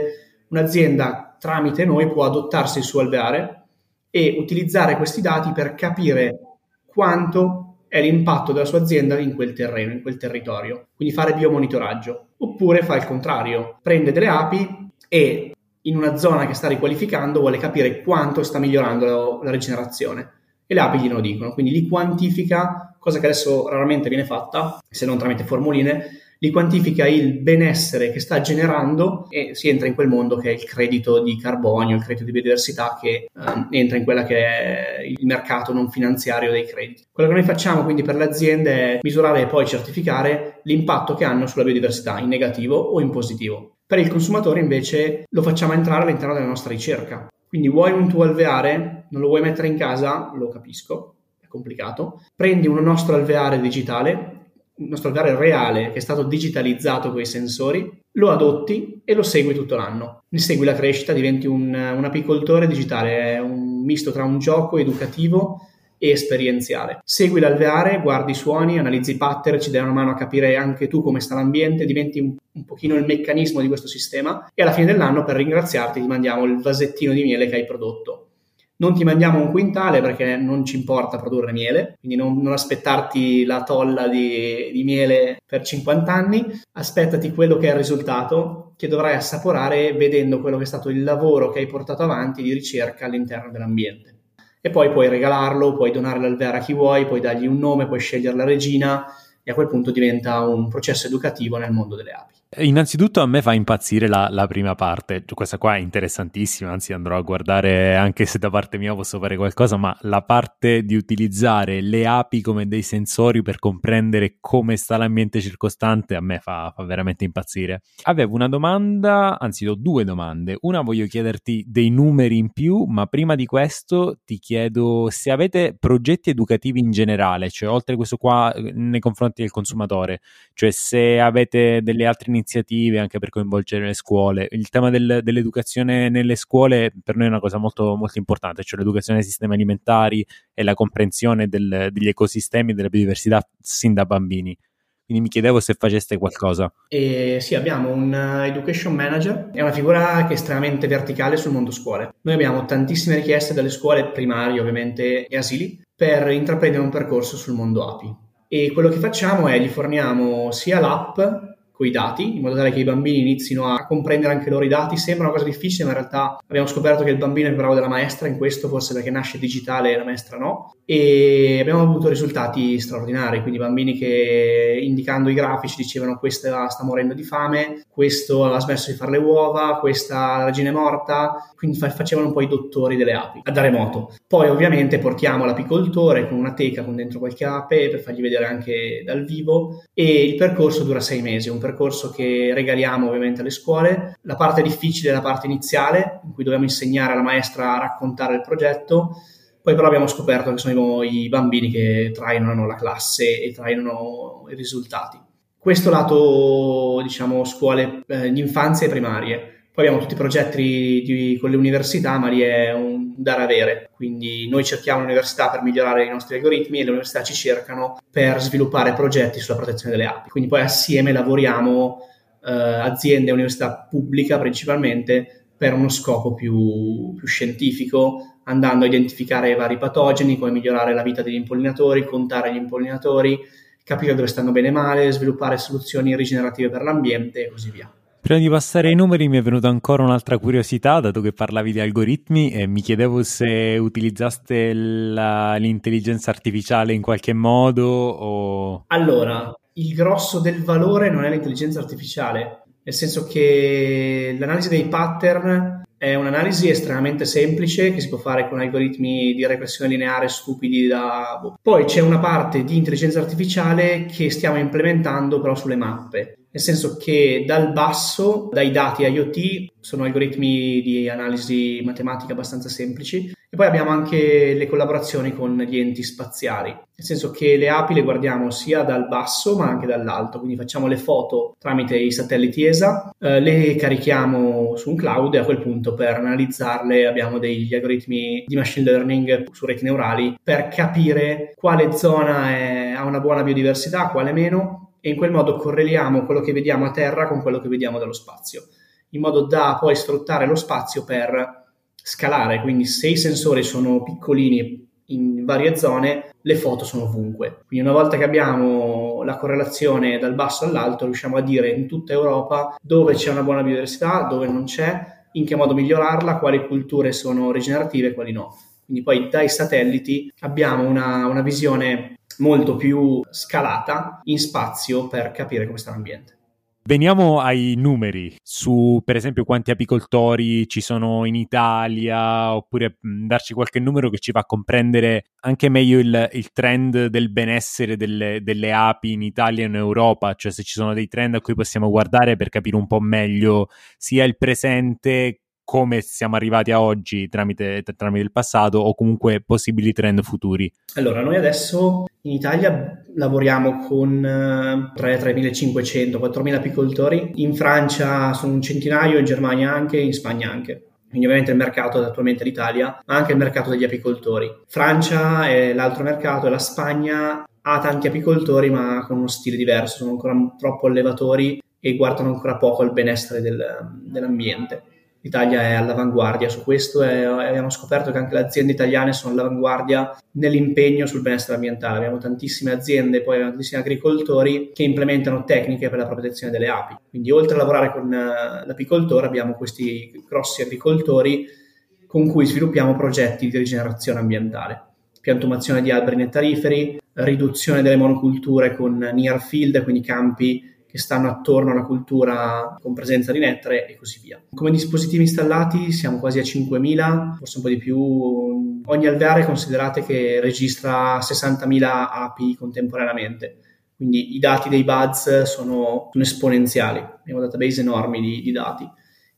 un'azienda tramite noi può adottarsi il suo alveare e utilizzare questi dati per capire quanto è l'impatto della sua azienda in quel terreno, in quel territorio. Quindi fare biomonitoraggio. Oppure fa il contrario, prende delle api e in una zona che sta riqualificando vuole capire quanto sta migliorando la, la rigenerazione, e le api glielo dicono, quindi li quantifica, cosa che adesso raramente viene fatta, se non tramite formuline, li quantifica il benessere che sta generando, e si entra in quel mondo che è il credito di carbonio, il credito di biodiversità, che um, entra in quella che è il mercato non finanziario dei crediti. Quello che noi facciamo quindi per le aziende è misurare e poi certificare l'impatto che hanno sulla biodiversità, in negativo o in positivo. Per il consumatore invece lo facciamo entrare all'interno della nostra ricerca. Quindi vuoi un tuo alveare, non lo vuoi mettere in casa, lo capisco, è complicato, prendi un nostro alveare digitale, il nostro alveare reale che è stato digitalizzato con i sensori, lo adotti e lo segui tutto l'anno. Ne segui la crescita, diventi un, un apicoltore digitale, è un misto tra un gioco educativo e esperienziale. Segui l'alveare, guardi i suoni, analizzi i pattern, ci dai una mano a capire anche tu come sta l'ambiente, diventi un, un pochino il meccanismo di questo sistema, e alla fine dell'anno, per ringraziarti, ti mandiamo il vasettino di miele che hai prodotto. Non ti mandiamo un quintale perché non ci importa produrre miele, quindi non, non aspettarti la tolla di, di miele per cinquanta anni, aspettati quello che è il risultato, che dovrai assaporare vedendo quello che è stato il lavoro che hai portato avanti di ricerca all'interno dell'ambiente. E poi puoi regalarlo, puoi donare l'alveare a chi vuoi, puoi dargli un nome, puoi scegliere la regina, e a quel punto diventa un processo educativo nel mondo delle api. Innanzitutto a me fa impazzire la, la prima parte, questa qua è interessantissima, anzi andrò a guardare anche se da parte mia posso fare qualcosa, ma la parte di utilizzare le api come dei sensori per comprendere come sta l'ambiente circostante a me fa, fa veramente impazzire. Avevo una domanda, anzi ho due domande, una voglio chiederti dei numeri in più, ma prima di questo ti chiedo se avete progetti educativi in generale, cioè oltre questo qua nei confronti del consumatore, cioè se avete delle altre iniziative iniziative anche per coinvolgere le scuole. Il tema del, dell'educazione nelle scuole per noi è una cosa molto molto importante, cioè l'educazione ai sistemi alimentari e la comprensione del, degli ecosistemi, della biodiversità sin da bambini. Quindi mi chiedevo se faceste qualcosa. Eh, sì, abbiamo un education manager, è una figura che è estremamente verticale sul mondo scuole. Noi abbiamo tantissime richieste dalle scuole primarie ovviamente e asili per intraprendere un percorso sul mondo api, e quello che facciamo è gli forniamo sia l'app quei dati, in modo tale che i bambini inizino a comprendere anche loro i dati. Sembra una cosa difficile, ma in realtà abbiamo scoperto che il bambino è più bravo della maestra in questo, forse perché nasce digitale e la maestra no, e abbiamo avuto risultati straordinari, quindi bambini che indicando i grafici dicevano questa sta morendo di fame, questo ha smesso di fare le uova, questa la regina è morta, quindi facevano un po' i dottori delle api da remoto. Poi ovviamente portiamo l'apicoltore con una teca con dentro qualche ape per fargli vedere anche dal vivo, e il percorso dura sei mesi, un percorso che regaliamo ovviamente alle scuole. La parte difficile è la parte iniziale in cui dobbiamo insegnare alla maestra a raccontare il progetto. Poi però abbiamo scoperto che sono i bambini che trainano la classe e trainano i risultati. Questo lato, diciamo, scuole eh, di infanzia e primarie. Poi abbiamo tutti i progetti di, con le università, ma lì è un dare avere. Quindi noi cerchiamo l'università per migliorare i nostri algoritmi e le università ci cercano per sviluppare progetti sulla protezione delle api. Quindi poi assieme lavoriamo eh, aziende e università pubblica principalmente per uno scopo più, più scientifico, andando a identificare i vari patogeni, come migliorare la vita degli impollinatori, contare gli impollinatori, capire dove stanno bene e male, sviluppare soluzioni rigenerative per l'ambiente e così via. Prima di passare ai numeri mi è venuta ancora un'altra curiosità, dato che parlavi di algoritmi, e mi chiedevo se utilizzaste la, l'intelligenza artificiale in qualche modo o... Allora, il grosso del valore non è l'intelligenza artificiale, nel senso che l'analisi dei pattern è un'analisi estremamente semplice che si può fare con algoritmi di regressione lineare stupidi da... Poi c'è una parte di intelligenza artificiale che stiamo implementando però sulle mappe, nel senso che dal basso, dai dati IoT, sono algoritmi di analisi matematica abbastanza semplici, e poi abbiamo anche le collaborazioni con gli enti spaziali, nel senso che le api le guardiamo sia dal basso ma anche dall'alto, quindi facciamo le foto tramite i satelliti E S A, eh, le carichiamo su un cloud, e a quel punto per analizzarle abbiamo degli algoritmi di machine learning su reti neurali per capire quale zona è, ha una buona biodiversità, quale meno, e in quel modo correliamo quello che vediamo a terra con quello che vediamo dallo spazio, in modo da poi sfruttare lo spazio per scalare. Quindi se i sensori sono piccolini in varie zone, le foto sono ovunque. Quindi una volta che abbiamo la correlazione dal basso all'alto, riusciamo a dire in tutta Europa dove c'è una buona biodiversità, dove non c'è, in che modo migliorarla, quali culture sono rigenerative e quali no. Quindi poi dai satelliti abbiamo una, una visione molto più scalata in spazio per capire come sta l'ambiente. Veniamo ai numeri, su per esempio quanti apicoltori ci sono in Italia, oppure mh, darci qualche numero che ci fa comprendere anche meglio il, il trend del benessere delle, delle api in Italia e in Europa, cioè se ci sono dei trend a cui possiamo guardare per capire un po' meglio sia il presente, come siamo arrivati a oggi tramite, tramite il passato, o comunque possibili trend futuri. Allora, noi adesso in Italia lavoriamo con tre, tremilacinquecento, quattromila apicoltori, in Francia sono un centinaio, in Germania anche, in Spagna anche. Quindi ovviamente il mercato attualmente l'Italia, ma anche il mercato degli apicoltori. Francia è l'altro mercato, e la Spagna ha tanti apicoltori ma con uno stile diverso, sono ancora troppo allevatori e guardano ancora poco al benessere del, dell'ambiente. L'Italia è all'avanguardia su questo, e abbiamo scoperto che anche le aziende italiane sono all'avanguardia nell'impegno sul benessere ambientale. Abbiamo tantissime aziende, poi abbiamo tantissimi agricoltori che implementano tecniche per la protezione delle api. Quindi oltre a lavorare con l'apicoltore abbiamo questi grossi agricoltori con cui sviluppiamo progetti di rigenerazione ambientale, piantumazione di alberi nettariferi, riduzione delle monoculture con near field, quindi campi che stanno attorno alla cultura con presenza di nettare e così via. Come dispositivi installati siamo quasi a cinquemila, forse un po' di più. Ogni alveare considerate che registra sessantamila api contemporaneamente, quindi i dati dei buzz sono, sono esponenziali, abbiamo database enormi di, di dati.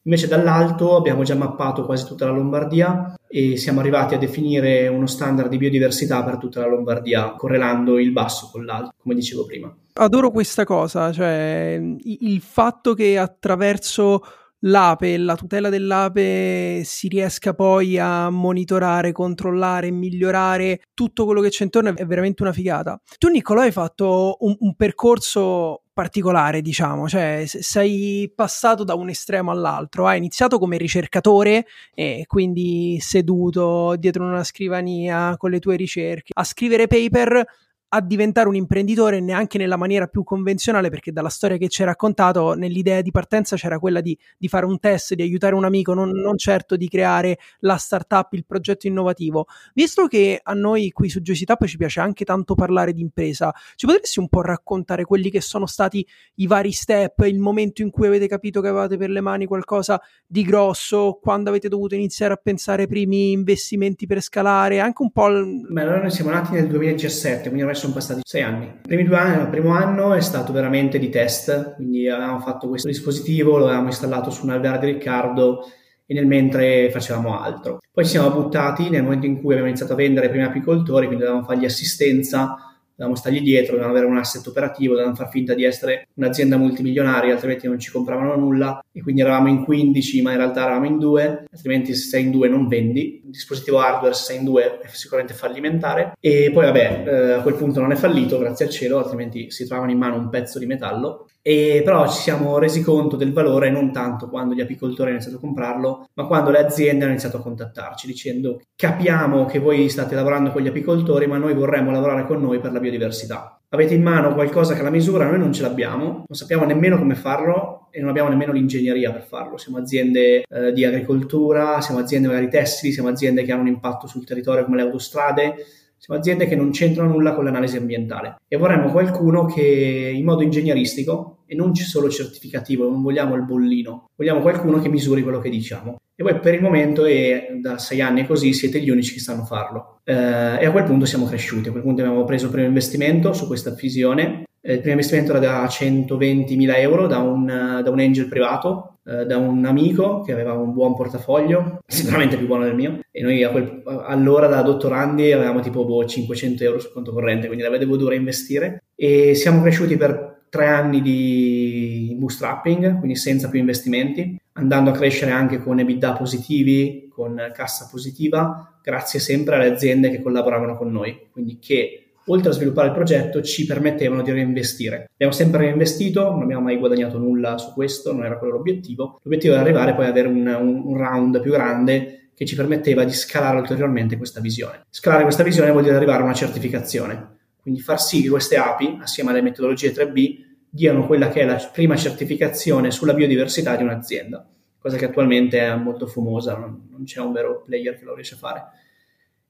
Invece dall'alto abbiamo già mappato quasi tutta la Lombardia e siamo arrivati a definire uno standard di biodiversità per tutta la Lombardia, correlando il basso con l'alto, come dicevo prima. Adoro questa cosa, cioè il fatto che attraverso l'ape, la tutela dell'ape, si riesca poi a monitorare, controllare, migliorare tutto quello che c'è intorno, è veramente una figata. Tu, Niccolò, hai fatto un, un percorso particolare, diciamo, cioè sei passato da un estremo all'altro. Hai iniziato come ricercatore, e quindi seduto dietro una scrivania con le tue ricerche a scrivere paper, a diventare un imprenditore neanche nella maniera più convenzionale, perché dalla storia che ci hai raccontato nell'idea di partenza c'era quella di, di fare un test, di aiutare un amico, non, non certo di creare la startup, il progetto innovativo. Visto che a noi qui su Juicy Tap ci piace anche tanto parlare di impresa, ci potresti un po' raccontare quelli che sono stati i vari step, il momento in cui avete capito che avevate per le mani qualcosa di grosso, quando avete dovuto iniziare a pensare ai primi investimenti per scalare, anche un po'... L- Beh, allora noi siamo nati nel duemiladiciassette, quindi adesso sono passati sei anni. I primi due anni, il primo anno è stato veramente di test, quindi avevamo fatto questo dispositivo, lo avevamo installato su un alveare di Riccardo e nel mentre facevamo altro. Poi ci siamo buttati nel momento in cui abbiamo iniziato a vendere ai primi apicoltori, quindi dovevamo fargli assistenza, dovevamo stargli dietro, dovevamo avere un asset operativo, dovevamo far finta di essere un'azienda multimilionaria, altrimenti non ci compravano nulla, e quindi eravamo in quindici ma in realtà eravamo in due, altrimenti se sei in due non vendi. Il dispositivo hardware se sei in due è sicuramente fallimentare, e poi vabbè, eh, a quel punto non è fallito, grazie al cielo, altrimenti si trovavano in mano un pezzo di metallo. E però ci siamo resi conto del valore non tanto quando gli apicoltori hanno iniziato a comprarlo, ma quando le aziende hanno iniziato a contattarci dicendo: capiamo che voi state lavorando con gli apicoltori, ma noi vorremmo lavorare con noi per la biodiversità. Avete in mano qualcosa che la misura? Noi non ce l'abbiamo, non sappiamo nemmeno come farlo e non abbiamo nemmeno l'ingegneria per farlo. Siamo aziende eh, di agricoltura, siamo aziende magari tessili, siamo aziende che hanno un impatto sul territorio come le autostrade. Sono aziende che non c'entrano nulla con l'analisi ambientale, e vorremmo qualcuno che in modo ingegneristico, e non solo certificativo, non vogliamo il bollino, vogliamo qualcuno che misuri quello che diciamo. E voi per il momento, e da sei anni così, siete gli unici che sanno farlo. Eh, e a quel punto siamo cresciuti, a quel punto abbiamo preso il primo investimento su questa visione. Eh, il primo investimento era da centoventimila euro da un, da un angel privato, da un amico che aveva un buon portafoglio, sicuramente più buono del mio, e noi a quel, allora da dottorandi avevamo tipo boh, cinquecento euro sul conto corrente, quindi la vedevo dura investire. E siamo cresciuti per tre anni di bootstrapping, quindi senza più investimenti, andando a crescere anche con EBITDA positivi, con cassa positiva, grazie sempre alle aziende che collaboravano con noi, quindi che oltre a sviluppare il progetto ci permettevano di reinvestire. Abbiamo sempre reinvestito, non abbiamo mai guadagnato nulla su questo, non era quello l'obiettivo. L'obiettivo era arrivare poi ad avere un, un round più grande che ci permetteva di scalare ulteriormente questa visione. Scalare questa visione vuol dire arrivare a una certificazione, quindi far sì che queste api, assieme alle metodologie tre B, diano quella che è la prima certificazione sulla biodiversità di un'azienda, cosa che attualmente è molto fumosa, non, non c'è un vero player che lo riesce a fare.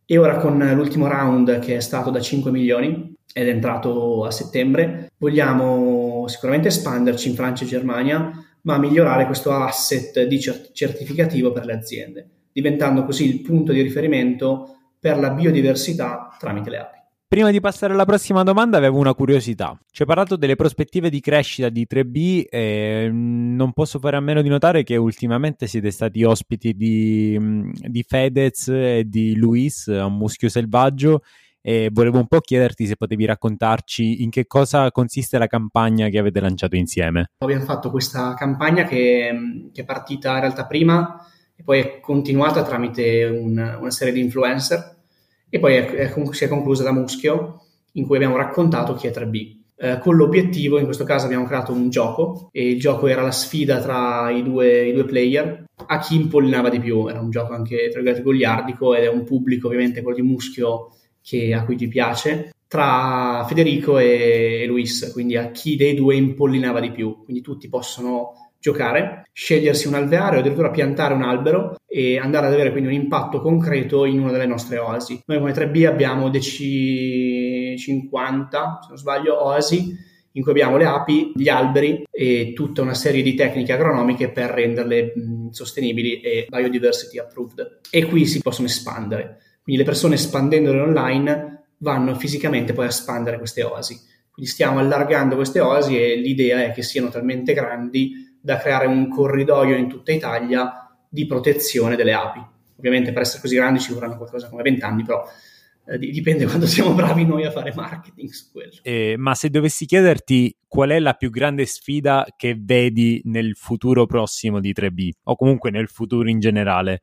E ora con l'ultimo round, che è stato da cinque milioni ed è entrato a settembre, vogliamo sicuramente espanderci in Francia e Germania, ma migliorare questo asset di cert- certificativo per le aziende, diventando così il punto di riferimento per la biodiversità tramite le api. Prima di passare alla prossima domanda avevo una curiosità. Ci hai parlato delle prospettive di crescita di tre B e non posso fare a meno di notare che ultimamente siete stati ospiti di, di Fedez e di Luis a Muschio Selvaggio, e volevo un po' chiederti se potevi raccontarci in che cosa consiste la campagna che avete lanciato insieme. Abbiamo fatto questa campagna che, che è partita in realtà prima e poi è continuata tramite un, una serie di influencer, e poi è, è, si è conclusa da Muschio, in cui abbiamo raccontato chi è tre B. Eh, con l'obiettivo, in questo caso abbiamo creato un gioco, e il gioco era la sfida tra i due, i due player a chi impollinava di più. Era un gioco anche tra virgolette goliardico, ed è un pubblico ovviamente quello di Muschio che, a cui ci piace, tra Federico e, e Luis, quindi a chi dei due impollinava di più. Quindi tutti possono giocare, scegliersi un alveare o addirittura piantare un albero e andare ad avere quindi un impatto concreto in una delle nostre oasi. Noi come tre B abbiamo dec- cinquanta, se non sbaglio, oasi in cui abbiamo le api, gli alberi e tutta una serie di tecniche agronomiche per renderle mh, sostenibili e biodiversity approved. E qui si possono espandere. Quindi le persone, espandendole online, vanno fisicamente poi a espandere queste oasi. Quindi stiamo allargando queste oasi e l'idea è che siano talmente grandi da creare un corridoio in tutta Italia di protezione delle api. Ovviamente per essere così grandi ci vorranno qualcosa come vent'anni, però eh, dipende quando siamo bravi noi a fare marketing su quello. Eh, ma se dovessi chiederti qual è la più grande sfida che vedi nel futuro prossimo di tre B, o comunque nel futuro in generale,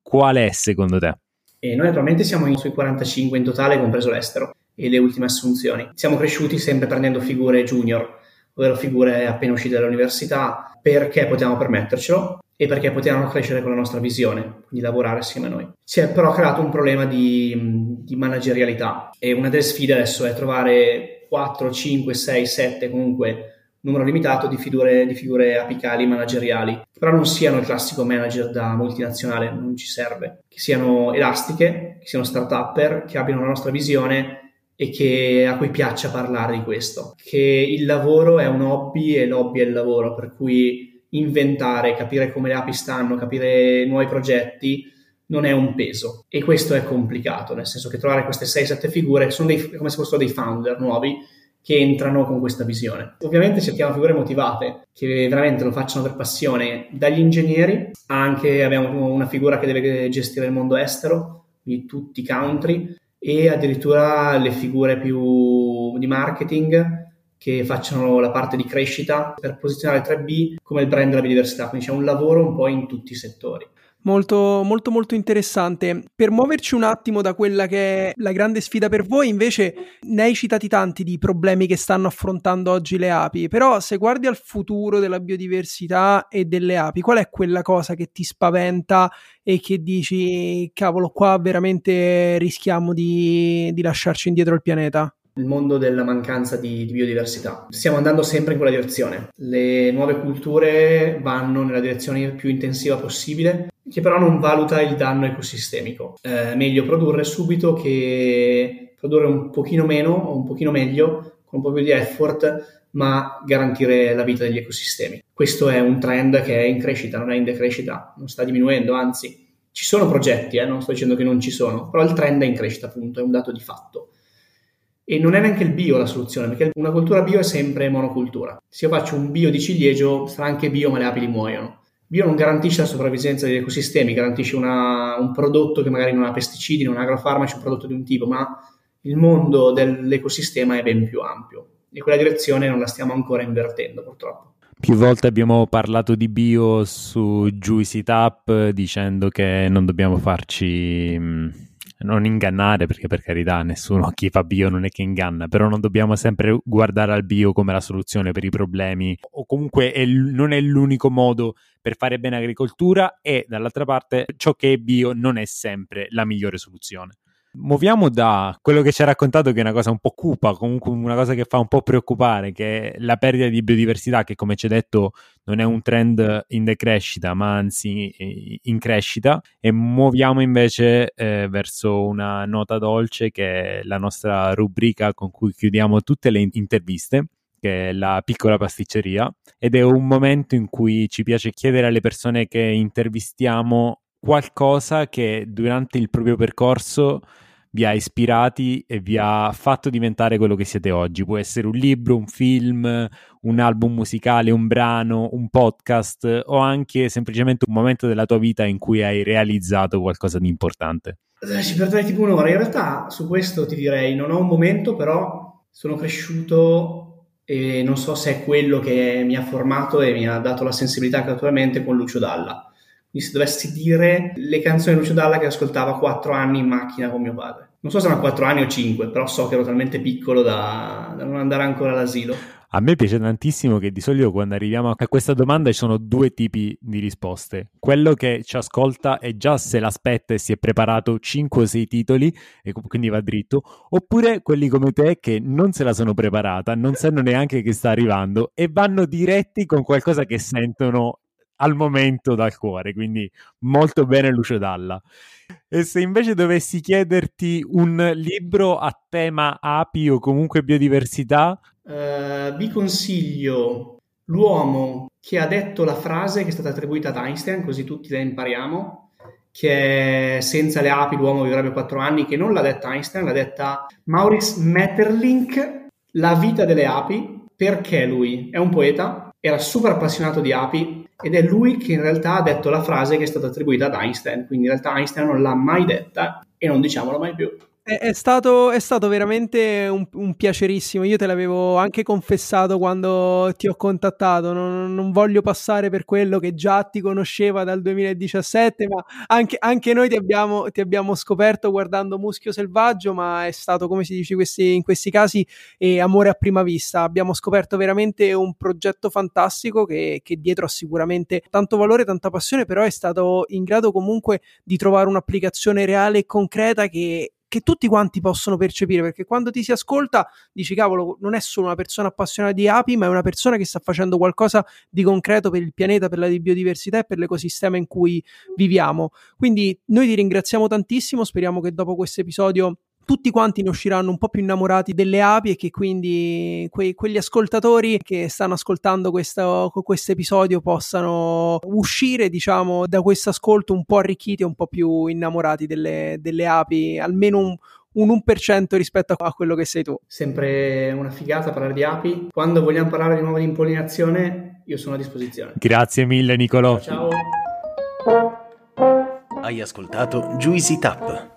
qual è secondo te? E noi attualmente siamo in, sui quarantacinque in totale, compreso l'estero e le ultime assunzioni. Siamo cresciuti sempre prendendo figure junior, ovvero figure appena uscite dall'università, perché potevamo permettercelo, e perché potevano crescere con la nostra visione, quindi lavorare assieme a noi. Si è però creato un problema di, di managerialità, e una delle sfide adesso è trovare quattro, cinque, sei, sette, comunque numero limitato di figure, di figure apicali manageriali, però non siano il classico manager da multinazionale, non ci serve, che siano elastiche, che siano start-upper, che abbiano la nostra visione e che a cui piaccia parlare di questo, che il lavoro è un hobby e l'hobby è il lavoro, per cui inventare, capire come le api stanno, capire nuovi progetti non è un peso, e questo è complicato, nel senso che trovare queste sei sette figure sono dei, come se fossero dei founder nuovi che entrano con questa visione. Ovviamente cerchiamo figure motivate che veramente lo facciano per passione, dagli ingegneri, anche abbiamo una figura che deve gestire il mondo estero, quindi tutti i country, e addirittura le figure più di marketing che facciano la parte di crescita per posizionare tre B come il brand della biodiversità, quindi c'è un lavoro un po' in tutti i settori. Molto, molto, molto interessante. Per muoverci un attimo da quella che è la grande sfida per voi, invece ne hai citati tanti di problemi che stanno affrontando oggi le api, però se guardi al futuro della biodiversità e delle api, qual è quella cosa che ti spaventa e che dici, cavolo, qua veramente rischiamo di, di lasciarci indietro il pianeta? Il mondo della mancanza di, di biodiversità. Stiamo andando sempre in quella direzione. Le nuove culture vanno nella direzione più intensiva possibile, che però non valuta il danno ecosistemico. Eh, meglio produrre subito che produrre un pochino meno o un pochino meglio, con un po' più di effort, ma garantire la vita degli ecosistemi. Questo è un trend che è in crescita, non è in decrescita, non sta diminuendo, anzi. Ci sono progetti, eh, non sto dicendo che non ci sono, però il trend è in crescita, appunto, è un dato di fatto. E non è neanche il bio la soluzione, perché una coltura bio è sempre monocultura. Se io faccio un bio di ciliegio, sarà anche bio, ma le api li muoiono. Bio non garantisce la sopravvivenza degli ecosistemi, garantisce una, un prodotto che magari non ha pesticidi, non ha agrofarmaci, un prodotto di un tipo, ma il mondo dell'ecosistema è ben più ampio. E quella direzione non la stiamo ancora invertendo, purtroppo. Più volte abbiamo parlato di bio su Juicy Tap, dicendo che non dobbiamo farci... non ingannare, perché per carità nessuno, chi fa bio non è che inganna, però non dobbiamo sempre guardare al bio come la soluzione per i problemi, o comunque è, non è l'unico modo per fare bene agricoltura, e dall'altra parte ciò che è bio non è sempre la migliore soluzione. Muoviamo da quello che ci ha raccontato, che è una cosa un po' cupa, comunque una cosa che fa un po' preoccupare, che è la perdita di biodiversità, che come ci hai detto non è un trend in decrescita ma anzi in crescita, e muoviamo invece eh, verso una nota dolce, che è la nostra rubrica con cui chiudiamo tutte le interviste, che è la piccola pasticceria, ed è un momento in cui ci piace chiedere alle persone che intervistiamo qualcosa che durante il proprio percorso vi ha ispirati e vi ha fatto diventare quello che siete oggi. Può essere un libro, un film, un album musicale, un brano, un podcast, o anche semplicemente un momento della tua vita in cui hai realizzato qualcosa di importante. Ci perderei tipo un'ora. In realtà su questo ti direi non ho un momento, però sono cresciuto e non so se è quello che mi ha formato e mi ha dato la sensibilità che attualmente con Lucio Dalla. Quindi se dovessi dire le canzoni di Lucio Dalla che ascoltavo a quattro anni in macchina con mio padre. Non so se erano quattro anni o cinque, però so che ero talmente piccolo da, da non andare ancora all'asilo. A me piace tantissimo che di solito quando arriviamo a questa domanda ci sono due tipi di risposte. Quello che ci ascolta e già se l'aspetta e si è preparato cinque o sei titoli e quindi va dritto, oppure quelli come te che non se la sono preparata, non sanno neanche che sta arrivando e vanno diretti con qualcosa che sentono al momento dal cuore, quindi molto bene Lucio Dalla. E se invece dovessi chiederti un libro a tema api o comunque biodiversità? Uh, vi consiglio L'uomo che ha detto la frase che è stata attribuita ad Einstein, così tutti la impariamo, che è senza le api l'uomo vivrebbe quattro anni, che non l'ha detta Einstein, l'ha detta Maurice Maeterlinck, La vita delle api, perché lui è un poeta, era super appassionato di api, ed è lui che in realtà ha detto la frase che è stata attribuita ad Einstein, quindi in realtà Einstein non l'ha mai detta e non diciamolo mai più. È, è, stato, è stato veramente un, un piacerissimo. Io te l'avevo anche confessato quando ti ho contattato, non, non voglio passare per quello che già ti conosceva dal duemiladiciassette, ma anche, anche noi ti abbiamo, ti abbiamo scoperto guardando Muschio Selvaggio, ma è stato, come si dice questi, in questi casi, eh, amore a prima vista. Abbiamo scoperto veramente un progetto fantastico che, che dietro ha sicuramente tanto valore, tanta passione, però è stato in grado comunque di trovare un'applicazione reale e concreta che che tutti quanti possono percepire, perché quando ti si ascolta dici cavolo, non è solo una persona appassionata di api, ma è una persona che sta facendo qualcosa di concreto per il pianeta, per la biodiversità e per l'ecosistema in cui viviamo. Quindi noi ti ringraziamo tantissimo, speriamo che dopo questo episodio tutti quanti ne usciranno un po' più innamorati delle api e che quindi que- quegli ascoltatori che stanno ascoltando questo episodio possano uscire, diciamo, da questo ascolto un po' arricchiti e un po' più innamorati delle, delle api, almeno un un uno per cento rispetto a quello che sei tu. Sempre una figata parlare di api. Quando vogliamo parlare di nuovo di impollinazione, io sono a disposizione. Grazie mille Niccolò. Ciao. Hai ascoltato Juicy Tap.